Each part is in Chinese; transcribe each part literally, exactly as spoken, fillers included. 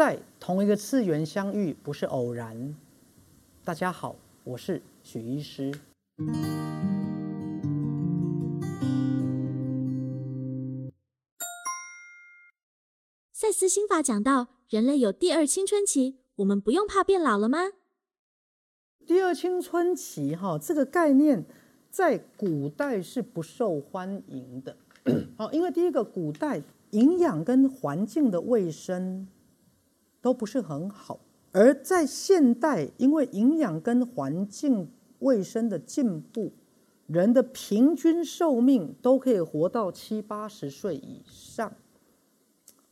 在同一个次元相遇不是偶然。大家好，我是许医师。赛斯心法讲到，人类有第二青春期，我们不用怕变老了吗？第二青春期哈，这个概念在古代是不受欢迎的。因为第一个，古代营养跟环境的卫生都不是很好，而在现代，因为营养跟环境卫生的进步，人的平均寿命都可以活到七八十岁以上，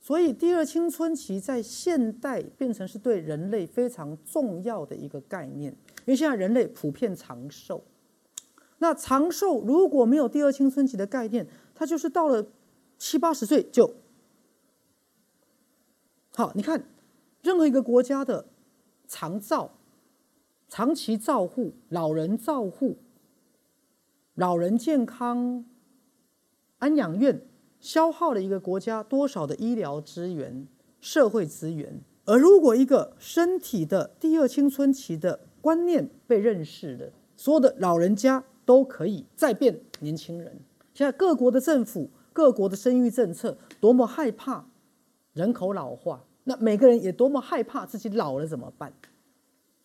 所以第二青春期在现代变成是对人类非常重要的一个概念，因为现在人类普遍长寿。那长寿如果没有第二青春期的概念，它就是到了七八十岁就好。你看任何一个国家的长照、长期照护、老人照护、老人健康安养院，消耗了一个国家多少的医疗资源、社会资源。而如果一个身体的第二青春期的观念被认识了，所有的老人家都可以再变年轻人。现在各国的政府、各国的生育政策多么害怕人口老化，那每个人也多么害怕自己老了怎么办？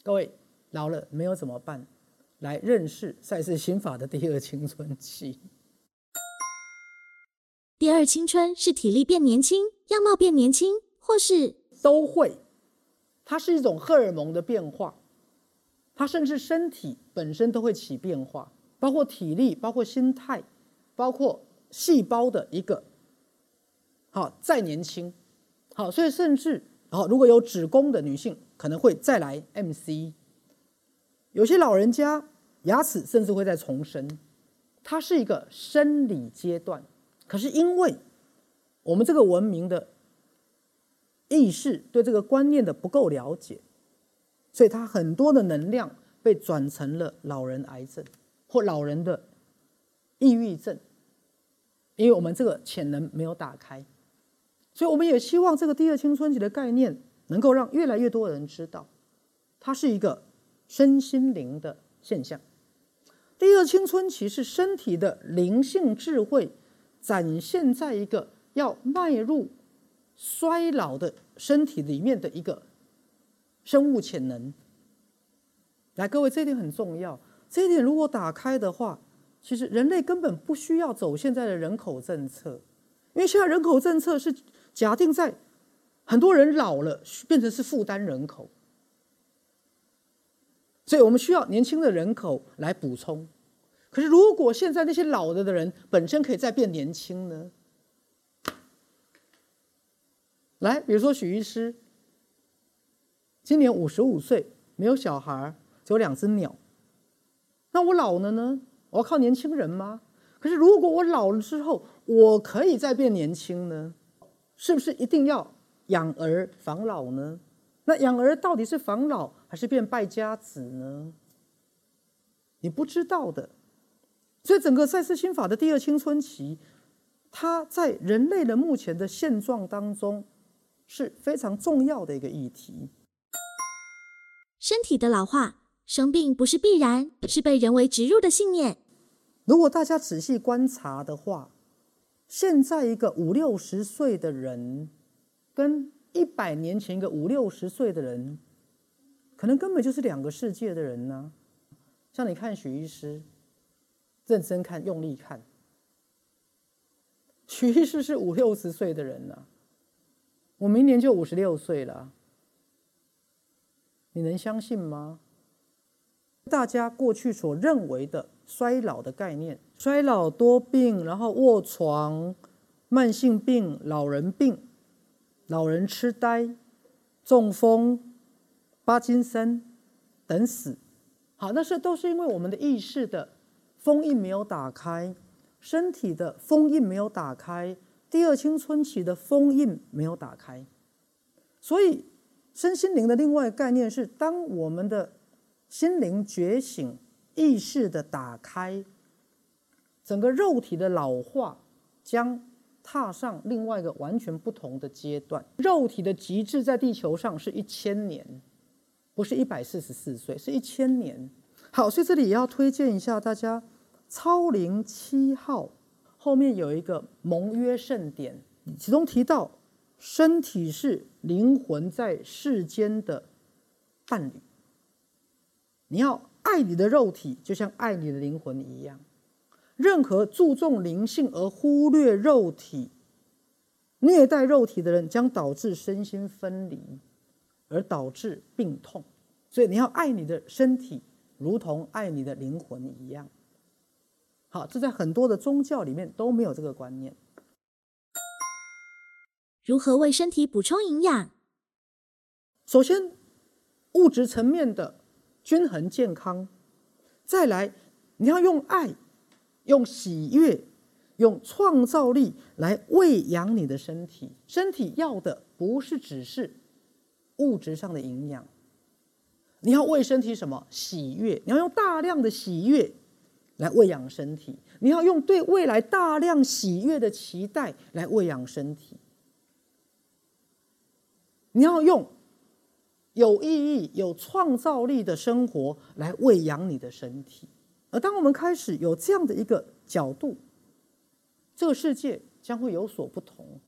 各位，老了没有怎么办？来认识赛斯心法的第二青春期。第二青春是体力变年轻、样貌变年轻，或是都会。它是一种荷尔蒙的变化，它甚至身体本身都会起变化，包括体力、包括心态、包括细胞的一个好再年轻。好，所以甚至好，如果有子宫的女性可能会再来 M C， 有些老人家牙齿甚至会再重生。它是一个生理阶段，可是因为我们这个文明的意识对这个观念的不够了解，所以它很多的能量被转成了老人癌症或老人的抑郁症，因为我们这个潜能没有打开。所以我们也希望这个第二青春期的概念能够让越来越多人知道，它是一个身心灵的现象。第二青春期是身体的灵性智慧展现在一个要迈入衰老的身体里面的一个生物潜能。来，各位，这一点很重要。这一点如果打开的话，其实人类根本不需要走现在的人口政策，因为现在人口政策是假定在很多人老了变成是负担人口，所以我们需要年轻的人口来补充。可是如果现在那些老了的人本身可以再变年轻呢？来，比如说许医师今年五十五岁，没有小孩，只有两只鸟，那我老了呢？我要靠年轻人吗？可是如果我老了之后我可以再变年轻呢？是不是一定要养儿防老呢？那养儿到底是防老还是变败家子呢？你不知道的。所以整个赛斯心法的第二青春期，它在人类的目前的现状当中是非常重要的一个议题。身体的老化，生病不是必然，是被人为植入的信念。如果大家仔细观察的话，现在一个五六十岁的人跟一百年前一个五六十岁的人，可能根本就是两个世界的人呢、啊。像你看许医师，认真看、用力看，许医师是五六十岁的人啊，我明年就五十六岁了，你能相信吗？大家过去所认为的衰老的概念，衰老多病，然后卧床、慢性病、老人病、老人痴呆、中风、帕金森等死。好，那是都是因为我们的意识的封印没有打开，身体的封印没有打开，第二青春期的封印没有打开。所以身心灵的另外一个概念是，当我们的心灵觉醒、意识的打开，整个肉体的老化将踏上另外一个完全不同的阶段。肉体的极致在地球上是一千年，不是一百四十四岁，是一千年。好，所以这里也要推荐一下大家，超灵七号后面有一个盟约圣典，其中提到身体是灵魂在世间的伴侣，你要爱你的肉体，就像爱你的灵魂一样。任何注重灵性而忽略肉体、虐待肉体的人，将导致身心分离，而导致病痛。所以你要爱你的身体，如同爱你的灵魂一样。好，这在很多的宗教里面都没有这个观念。如何为身体补充营养？首先，物质层面的均衡健康，再来你要用爱、用喜悦、用创造力来喂养你的身体。身体要的不是只是物质上的营养，你要喂身体什么？喜悦。你要用大量的喜悦来喂养身体，你要用对未来大量喜悦的期待来喂养身体，你要用有意义、有创造力的生活来喂养你的身体。而当我们开始有这样的一个角度，这个世界将会有所不同。